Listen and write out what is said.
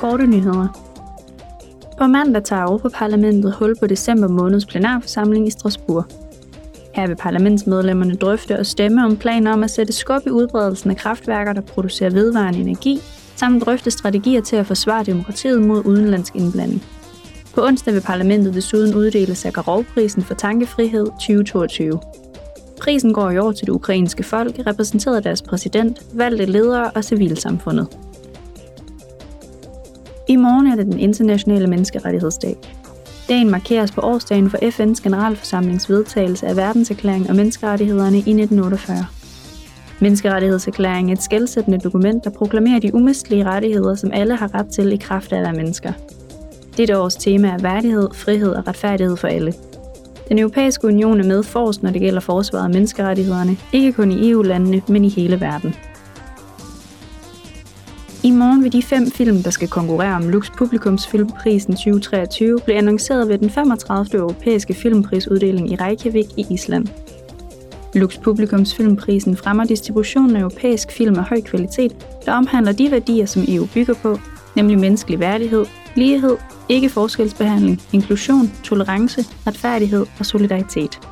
korte nyheder. På mandag tager Europaparlamentet hul på december måneds plenarforsamling i Strasbourg. Her vil parlamentsmedlemmerne drøfte og stemme om planer om at sætte skub i udbredelsen af kraftværker, der producerer vedvarende energi, samt drøfte strategier til at forsvare demokratiet mod udenlandsk indblanding. På onsdag vil parlamentet desuden uddele Sakharov-prisen for tankefrihed 2022. Prisen går i år til det ukrainske folk, repræsenteret af deres præsident, valgte ledere og civilsamfundet. I morgen er det den internationale menneskerettighedsdag. Dagen markeres på årsdagen for FN's generalforsamlings vedtagelse af verdenserklæringen om menneskerettighederne i 1948. Menneskerettighedserklæringen er et skelsættende dokument, der proklamerer de umistelige rettigheder, som alle har ret til i kraft af at være mennesker. Dette års tema er værdighed, frihed og retfærdighed for alle. Den Europæiske Union er med forrest, når det gælder forsvaret af menneskerettighederne, ikke kun i EU-landene, men i hele verden. I morgen vil de 5 film, der skal konkurrere om Lux Publikumsfilmsprisen 2023, blive annonceret ved den 35. europæiske filmprisuddeling i Reykjavik i Island. Lux Publikumsfilmsprisen fremmer distributionen af europæisk film af høj kvalitet, der omhandler de værdier, som EU bygger på, nemlig menneskelig værdighed, lighed, ikke-forskelsbehandling, inklusion, tolerance, retfærdighed og solidaritet.